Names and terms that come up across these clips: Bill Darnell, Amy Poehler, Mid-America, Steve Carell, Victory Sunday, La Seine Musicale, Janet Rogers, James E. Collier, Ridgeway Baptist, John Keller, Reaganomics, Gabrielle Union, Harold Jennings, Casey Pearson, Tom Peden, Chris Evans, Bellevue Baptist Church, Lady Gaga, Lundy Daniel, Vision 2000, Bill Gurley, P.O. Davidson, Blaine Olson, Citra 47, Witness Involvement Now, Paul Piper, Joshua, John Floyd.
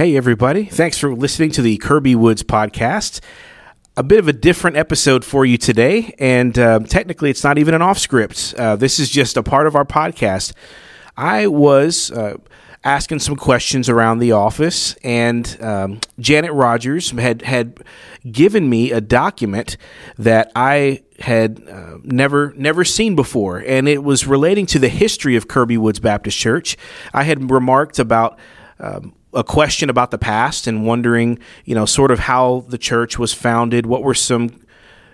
Hey, everybody. Thanks for listening to the Kirby Woods podcast. A bit of a different episode for you today, and technically it's not even an off-script. This is just a part of our podcast. I was asking some questions around the office, and Janet Rogers had given me a document that I had never seen before, and it was relating to the history of Kirby Woods Baptist Church. I had remarked about a question about the past and wondering, sort of how the church was founded, what were some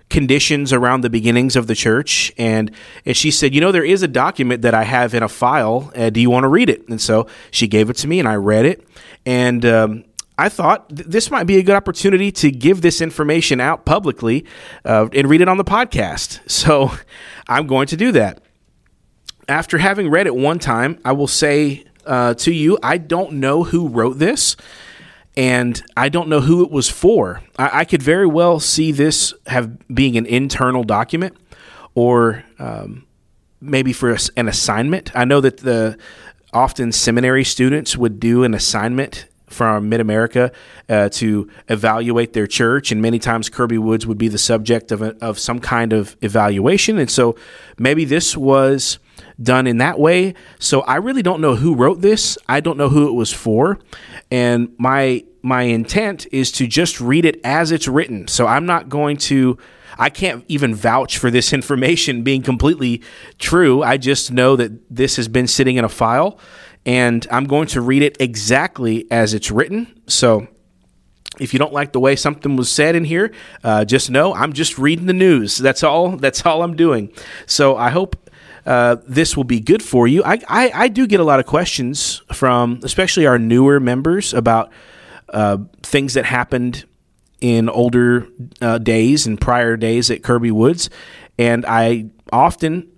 conditions around the beginnings of the church. And she said, there is a document that I have in a file. Do you want to read it? And so she gave it to me and I read it. And I thought this might be a good opportunity to give this information out publicly and read it on the podcast. So I'm going to do that. After having read it one time, I will say to you, I don't know who wrote this, and I don't know who it was for. I could very well see this being an internal document, or maybe for an assignment. I know that often seminary students would do an assignment from Mid-America to evaluate their church, and many times Kirby Woods would be the subject of some kind of evaluation, and so maybe this was done in that way. So I really don't know who wrote this. I don't know who it was for. And my intent is to just read it as it's written. So I'm not going to, I can't even vouch for this information being completely true. I just know that this has been sitting in a file, and I'm going to read it exactly as it's written. So if you don't like the way something was said in here, just know I'm just reading the news. That's all I'm doing. So I hope this will be good for you. I do get a lot of questions from especially our newer members about things that happened in older days and prior days at Kirby Woods, and I often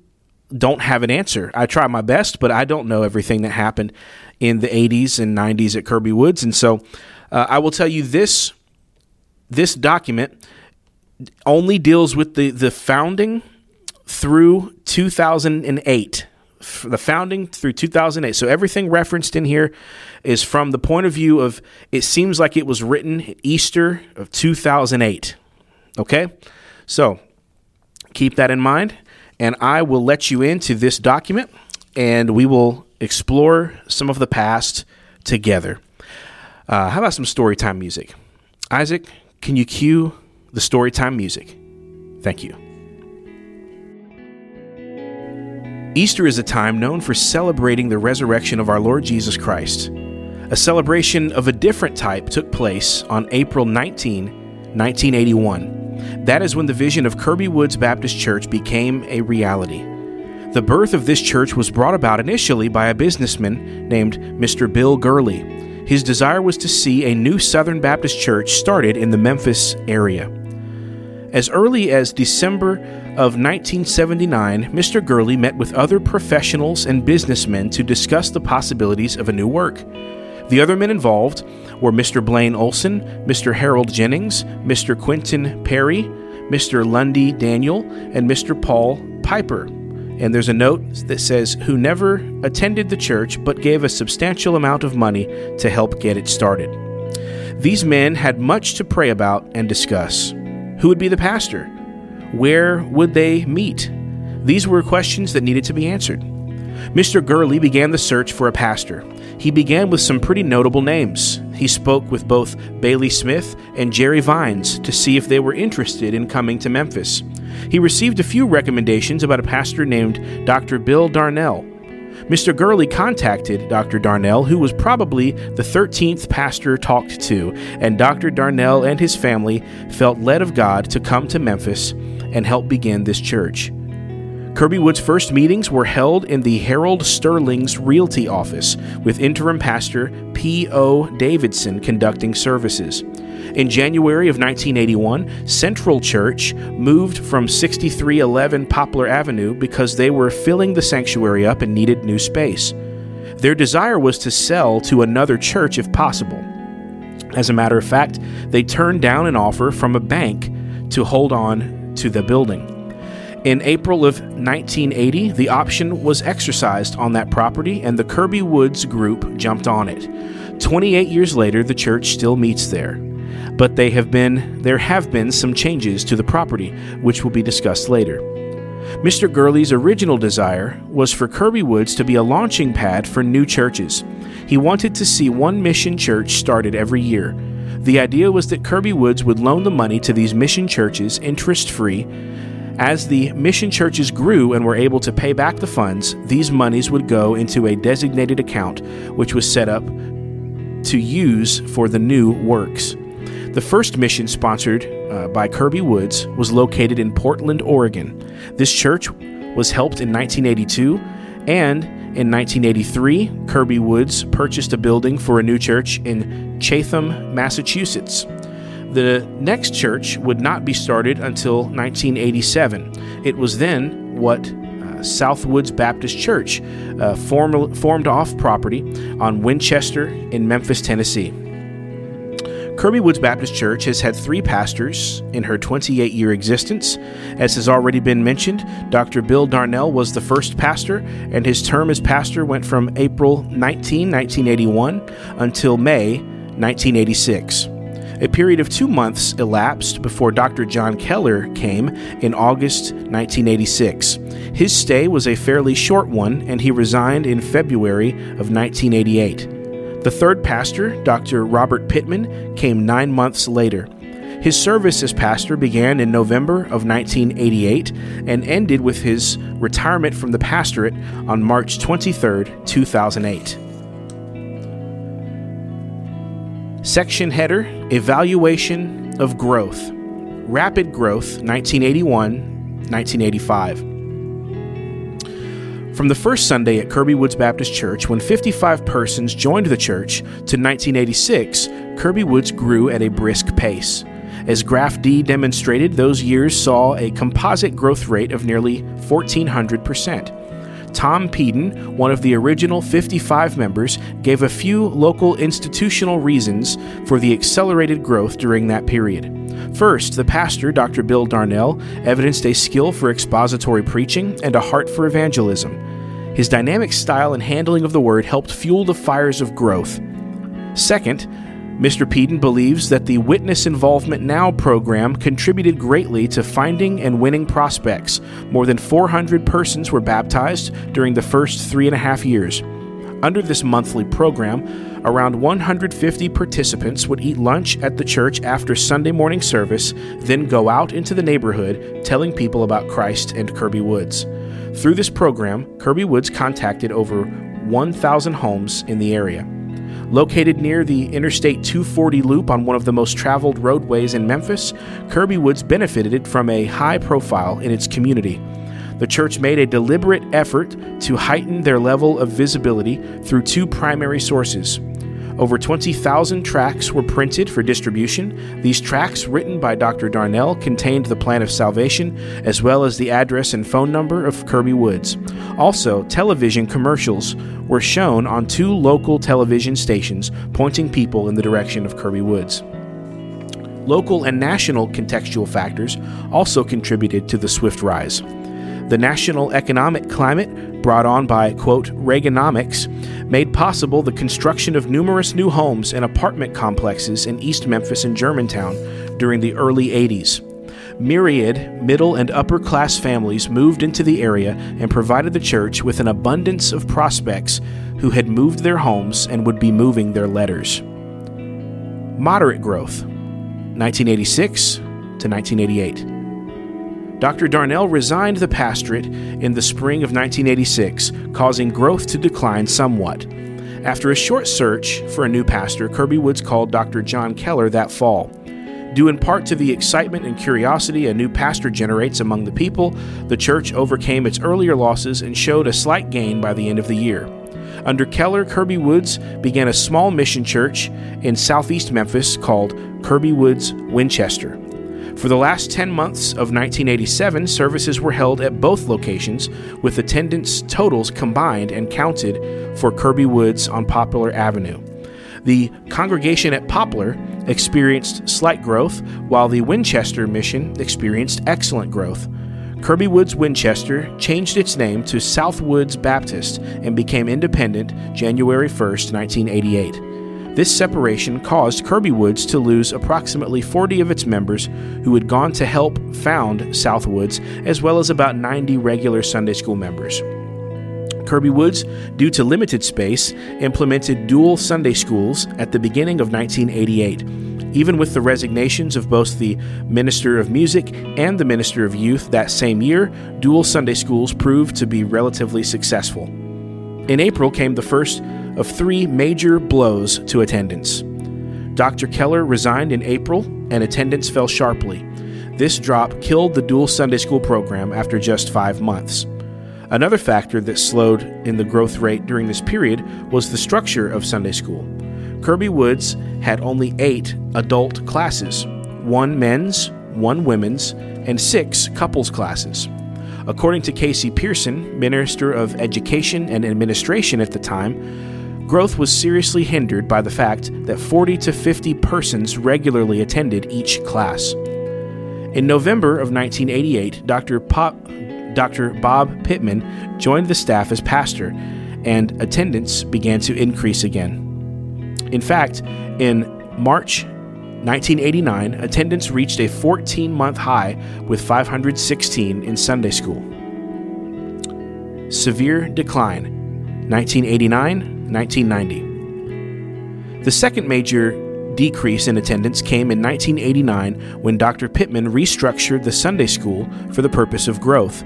don't have an answer. I try my best, but I don't know everything that happened in the 80s and 90s at Kirby Woods, and so I will tell you this document only deals with the founding through 2008, the founding through 2008. So everything referenced in here is from the point of view of, it seems like it was written at Easter of 2008. Okay? So keep that in mind, and I will let you into this document, and we will explore some of the past together. How about some storytime music? Isaac, can you cue the storytime music? Thank you. Easter is a time known for celebrating the resurrection of our Lord Jesus Christ. A celebration of a different type took place on April 19, 1981. That is when the vision of Kirby Woods Baptist Church became a reality. The birth of this church was brought about initially by a businessman named Mr. Bill Gurley. His desire was to see a new Southern Baptist church started in the Memphis area. As early as December of 1979, Mr. Gurley met with other professionals and businessmen to discuss the possibilities of a new work. The other men involved were Mr. Blaine Olson, Mr. Harold Jennings, Mr. Quinton Perry, Mr. Lundy Daniel, and Mr. Paul Piper. And there's a note that says, who never attended the church but gave a substantial amount of money to help get it started. These men had much to pray about and discuss. Who would be the pastor? Where would they meet? These were questions that needed to be answered. Mr. Gurley began the search for a pastor. He began with some pretty notable names. He spoke with both Bailey Smith and Jerry Vines to see if they were interested in coming to Memphis. He received a few recommendations about a pastor named Dr. Bill Darnell. Mr. Gurley contacted Dr. Darnell, who was probably the 13th pastor talked to, and Dr. Darnell and his family felt led of God to come to Memphis and help begin this church. Kirby Woods' first meetings were held in the Harold Sterling's Realty office, with interim pastor P.O. Davidson conducting services. In January of 1981, Central Church moved from 6311 Poplar Avenue because they were filling the sanctuary up and needed new space. Their desire was to sell to another church if possible. As a matter of fact, they turned down an offer from a bank to hold on to the building. In April of 1980, the option was exercised on that property, and the Kirby Woods Group jumped on it. 28 years later, the church still meets there, but there have been some changes to the property, which will be discussed later. Mr. Gurley's original desire was for Kirby Woods to be a launching pad for new churches. He wanted to see one mission church started every year. The idea was that Kirby Woods would loan the money to these mission churches interest-free. As the mission churches grew and were able to pay back the funds, these monies would go into a designated account, which was set up to use for the new works. The first mission sponsored by Kirby Woods was located in Portland, Oregon. This church was helped in 1982, and in 1983, Kirby Woods purchased a building for a new church in Chatham, Massachusetts. The next church would not be started until 1987. It was then what South Woods Baptist Church formed off property on Winchester in Memphis, Tennessee. Kirby Woods Baptist Church has had three pastors in her 28-year existence. As has already been mentioned, Dr. Bill Darnell was the first pastor, and his term as pastor went from April 19, 1981 until May 1986. A period of 2 months elapsed before Dr. John Keller came in August 1986. His stay was a fairly short one, and he resigned in February of 1988. The third pastor, Dr. Robert Pittman, came 9 months later. His service as pastor began in November of 1988 and ended with his retirement from the pastorate on March 23, 2008. Section header, Evaluation of Growth. Rapid Growth, 1981-1985. From the first Sunday at Kirby Woods Baptist Church, when 55 persons joined the church, to 1986, Kirby Woods grew at a brisk pace. As Graph D demonstrated, those years saw a composite growth rate of nearly 1,400%. Tom Peden, one of the original 55 members, gave a few local institutional reasons for the accelerated growth during that period. First, the pastor, Dr. Bill Darnell, evidenced a skill for expository preaching and a heart for evangelism. His dynamic style and handling of the word helped fuel the fires of growth. Second, Mr. Peden believes that the Witness Involvement Now program contributed greatly to finding and winning prospects. More than 400 persons were baptized during the first 3.5 years. Under this monthly program, around 150 participants would eat lunch at the church after Sunday morning service, then go out into the neighborhood telling people about Christ and Kirby Woods. Through this program, Kirby Woods contacted over 1,000 homes in the area. Located near the Interstate 240 loop on one of the most traveled roadways in Memphis, Kirby Woods benefited from a high profile in its community. The church made a deliberate effort to heighten their level of visibility through two primary sources. Over 20,000 tracts were printed for distribution. These tracts, written by Dr. Darnell, contained the plan of salvation, as well as the address and phone number of Kirby Woods. Also, television commercials were shown on two local television stations, pointing people in the direction of Kirby Woods. Local and national contextual factors also contributed to the swift rise. The national economic climate brought on by, quote, Reaganomics, made possible the construction of numerous new homes and apartment complexes in East Memphis and Germantown during the early 80s. Myriad middle and upper class families moved into the area and provided the church with an abundance of prospects who had moved their homes and would be moving their letters. Moderate growth, 1986 to 1988. Dr. Darnell resigned the pastorate in the spring of 1986, causing growth to decline somewhat. After a short search for a new pastor, Kirby Woods called Dr. John Keller that fall. Due in part to the excitement and curiosity a new pastor generates among the people, the church overcame its earlier losses and showed a slight gain by the end of the year. Under Keller, Kirby Woods began a small mission church in southeast Memphis called Kirby Woods Winchester. For the last 10 months of 1987, services were held at both locations, with attendance totals combined and counted for Kirby Woods on Poplar Avenue. The congregation at Poplar experienced slight growth, while the Winchester mission experienced excellent growth. Kirby Woods Winchester changed its name to South Woods Baptist and became independent January 1, 1988. This separation caused Kirby Woods to lose approximately 40 of its members who had gone to help found South Woods, as well as about 90 regular Sunday school members. Kirby Woods, due to limited space, implemented dual Sunday schools at the beginning of 1988. Even with the resignations of both the Minister of Music and the Minister of Youth that same year, dual Sunday schools proved to be relatively successful. In April came the first of three major blows to attendance. Dr. Keller resigned in April, and attendance fell sharply. This drop killed the dual Sunday school program after just 5 months. Another factor that slowed in the growth rate during this period was the structure of Sunday school. Kirby Woods had only 8 adult classes, 1 men's, 1 women's, and 6 couples classes. According to Casey Pearson, Minister of Education and Administration at the time, growth was seriously hindered by the fact that 40 to 50 persons regularly attended each class. In November of 1988, Dr. Bob Pittman joined the staff as pastor, and attendance began to increase again. In fact, in March 1989, attendance reached a 14-month high with 516 in Sunday school. Severe decline, 1989-1990. The second major decrease in attendance came in 1989 when Dr. Pittman restructured the Sunday school for the purpose of growth.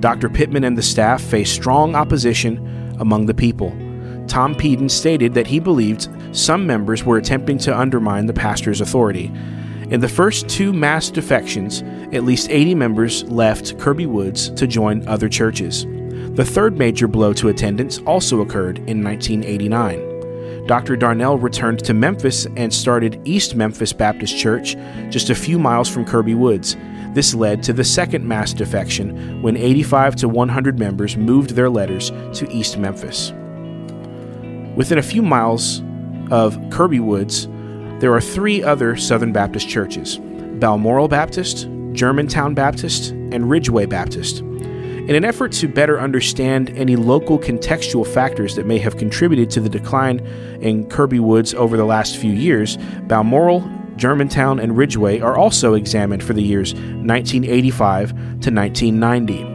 Dr. Pittman and the staff faced strong opposition among the people. Tom Peden stated that he believed some members were attempting to undermine the pastor's authority. In the first 2 mass defections, at least 80 members left Kirby Woods to join other churches. The third major blow to attendance also occurred in 1989. Dr. Darnell returned to Memphis and started East Memphis Baptist Church, just a few miles from Kirby Woods. This led to the second mass defection when 85 to 100 members moved their letters to East Memphis. Within a few miles of Kirby Woods, there are 3 other Southern Baptist churches: Balmoral Baptist, Germantown Baptist, and Ridgeway Baptist. In an effort to better understand any local contextual factors that may have contributed to the decline in Kirby Woods over the last few years, Balmoral, Germantown, and Ridgeway are also examined for the years 1985 to 1990.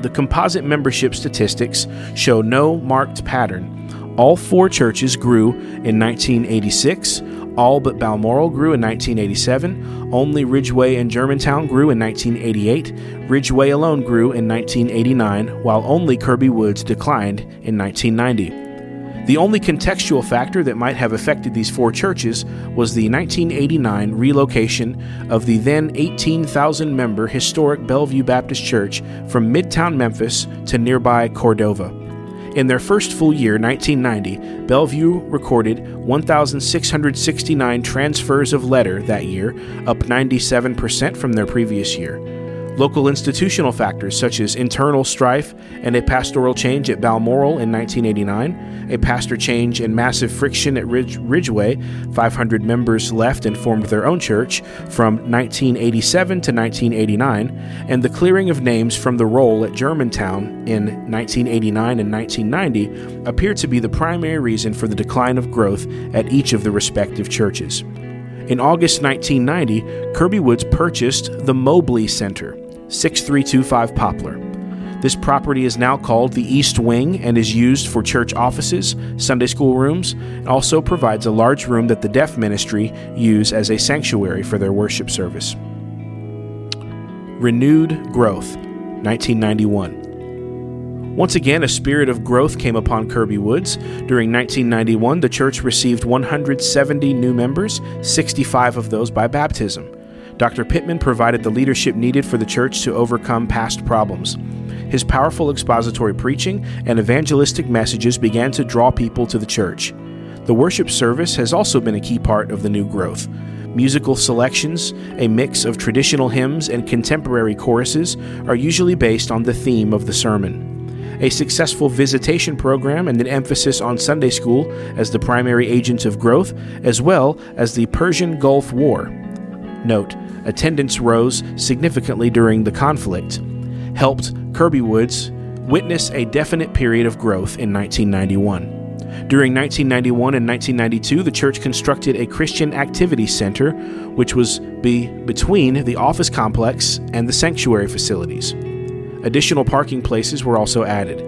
The composite membership statistics show no marked pattern. All 4 churches grew in 1986, all but Balmoral grew in 1987, only Ridgeway and Germantown grew in 1988, Ridgeway alone grew in 1989, while only Kirby Woods declined in 1990. The only contextual factor that might have affected these 4 churches was the 1989 relocation of the then 18,000-member historic Bellevue Baptist Church from Midtown Memphis to nearby Cordova. In their first full year, 1990, Bellevue recorded 1,669 transfers of letter that year, up 97% from their previous year. Local institutional factors such as internal strife and a pastoral change at Balmoral in 1989, a pastor change and massive friction at Ridgeway, 500 members left and formed their own church from 1987 to 1989, and the clearing of names from the roll at Germantown in 1989 and 1990 appear to be the primary reason for the decline of growth at each of the respective churches. In August 1990, Kirby Woods purchased the Mobley Center, 6325 Poplar. This property is now called the East Wing and is used for church offices, Sunday school rooms, and also provides a large room that the deaf ministry use as a sanctuary for their worship service. Renewed growth, 1991. Once again, a spirit of growth came upon Kirby Woods. During 1991, the church received 170 new members, 65 of those by baptism. Dr. Pittman provided the leadership needed for the church to overcome past problems. His powerful expository preaching and evangelistic messages began to draw people to the church. The worship service has also been a key part of the new growth. Musical selections, a mix of traditional hymns and contemporary choruses, are usually based on the theme of the sermon. A successful visitation program and an emphasis on Sunday school as the primary agents of growth, as well as the Persian Gulf War. Note, attendance rose significantly during the conflict, helped Kirby Woods witness a definite period of growth in 1991. During 1991 and 1992, the church constructed a Christian Activity Center, which was between the office complex and the sanctuary facilities. Additional parking places were also added.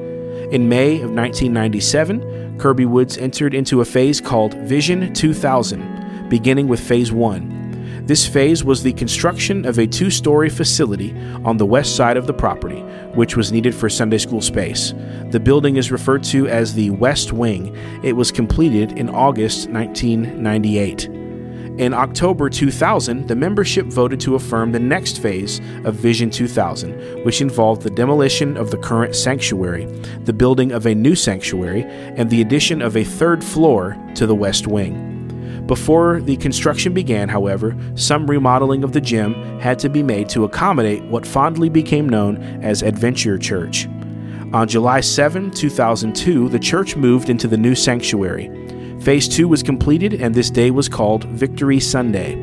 In May of 1997, Kirby Woods entered into a phase called Vision 2000, beginning with Phase 1. This phase was the construction of a two-story facility on the west side of the property, which was needed for Sunday school space. The building is referred to as the West Wing. It was completed in August 1998. In October 2000, the membership voted to affirm the next phase of Vision 2000, which involved the demolition of the current sanctuary, the building of a new sanctuary, and the addition of a third floor to the West Wing. Before the construction began, however, some remodeling of the gym had to be made to accommodate what fondly became known as Adventure Church. On July 7, 2002, the church moved into the new sanctuary. Phase 2 was completed, and this day was called Victory Sunday.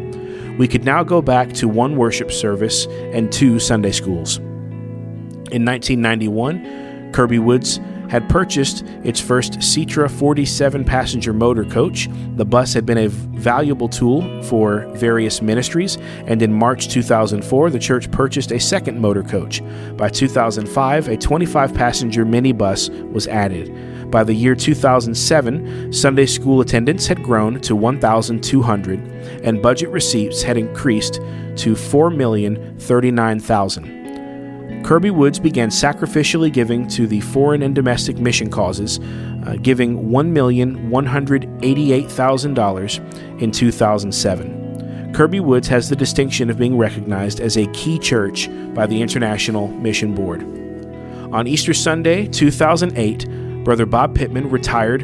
We could now go back to one worship service and two Sunday schools. In 1991, Kirby Woods had purchased its first Citra 47 passenger motor coach. The bus had been a valuable tool for various ministries, and in March 2004, the church purchased a second motor coach. By 2005, a 25-passenger minibus was added. By the year 2007, Sunday school attendance had grown to 1,200, and budget receipts had increased to $4,039,000. Kirby Woods began sacrificially giving to the foreign and domestic mission causes, giving $1,188,000 in 2007. Kirby Woods has the distinction of being recognized as a key church by the International Mission Board. On Easter Sunday, 2008, Brother Bob Pittman retired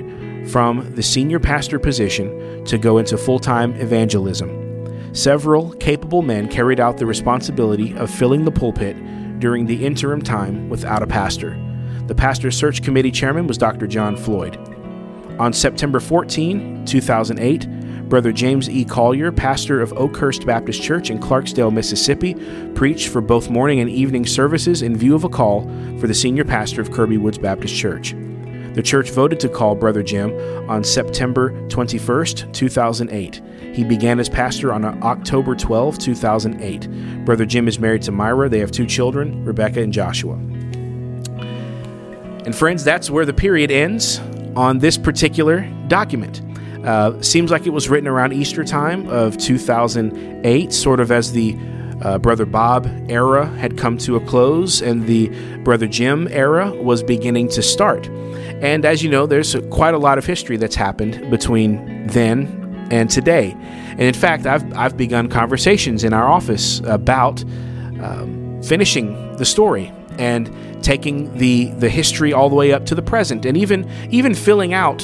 from the senior pastor position to go into full-time evangelism. Several capable men carried out the responsibility of filling the pulpit during the interim time without a pastor. The pastor search committee chairman was Dr. John Floyd. On September 14, 2008, Brother James E. Collier, pastor of Oakhurst Baptist Church in Clarksdale, Mississippi, preached for both morning and evening services in view of a call for the senior pastor of Kirby Woods Baptist Church. The church voted to call Brother Jim on September 21, 2008. He began as pastor on October 12, 2008. Brother Jim is married to Myra. They have two children, Rebecca and Joshua. And friends, that's where the period ends on this particular document. Seems like it was written around Easter time of 2008, sort of as the Brother Bob era had come to a close and the Brother Jim era was beginning to start. And as you know, there's quite a lot of history that's happened between then and today. And in fact, I've begun conversations in our office about finishing the story and taking the history all the way up to the present, and even filling out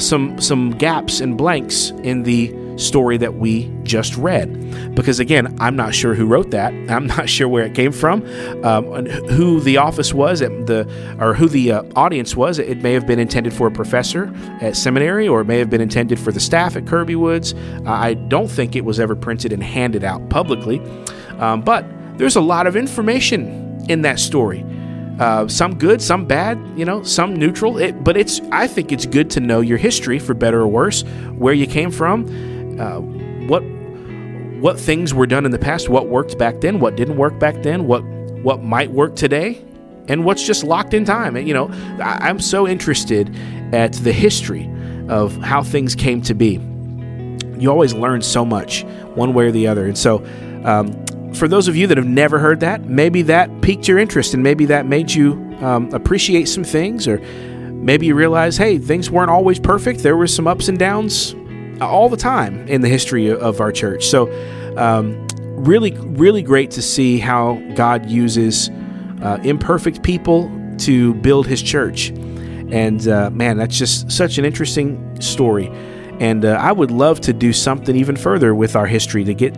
some gaps and blanks in the story that we just read, because again, I'm not sure who wrote that. I'm not sure where it came from, who the office was at who the audience was. It may have been intended for a professor at seminary, or it may have been intended for the staff at Kirby Woods. I don't think it was ever printed and handed out publicly, but there's a lot of information in that story. Some good, some bad, some neutral. I think it's good to know your history, for better or worse, where you came from. What things were done in the past, what worked back then, what didn't work back then, what might work today, and what's just locked in time. And, I'm so interested at the history of how things came to be. You always learn so much one way or the other. And so for those of you that have never heard that, maybe that piqued your interest, and maybe that made you appreciate some things, or maybe you realize, hey, things weren't always perfect. There were some ups and downs all the time in the history of our church. So really, really great to see how God uses imperfect people to build his church. And man, that's just such an interesting story. And I would love to do something even further with our history, to get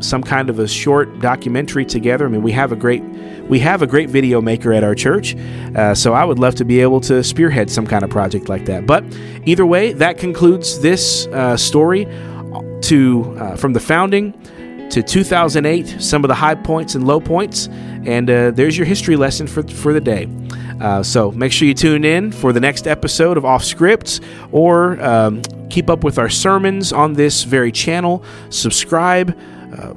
some kind of a short documentary together. I mean, we have a great video maker at our church, so I would love to be able to spearhead some kind of project like that. But either way, that concludes this story from the founding to 2008, some of the high points and low points, and there's your history lesson for the day. So make sure you tune in for the next episode of Off Script, or keep up with our sermons on this very channel. Subscribe,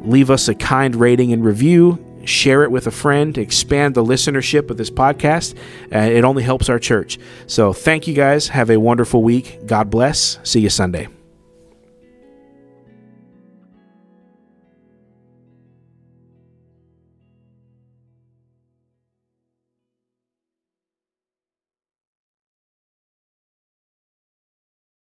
leave us a kind rating and review, share it with a friend, expand the listenership of this podcast. It only helps our church. So thank you guys. Have a wonderful week. God bless. See you Sunday.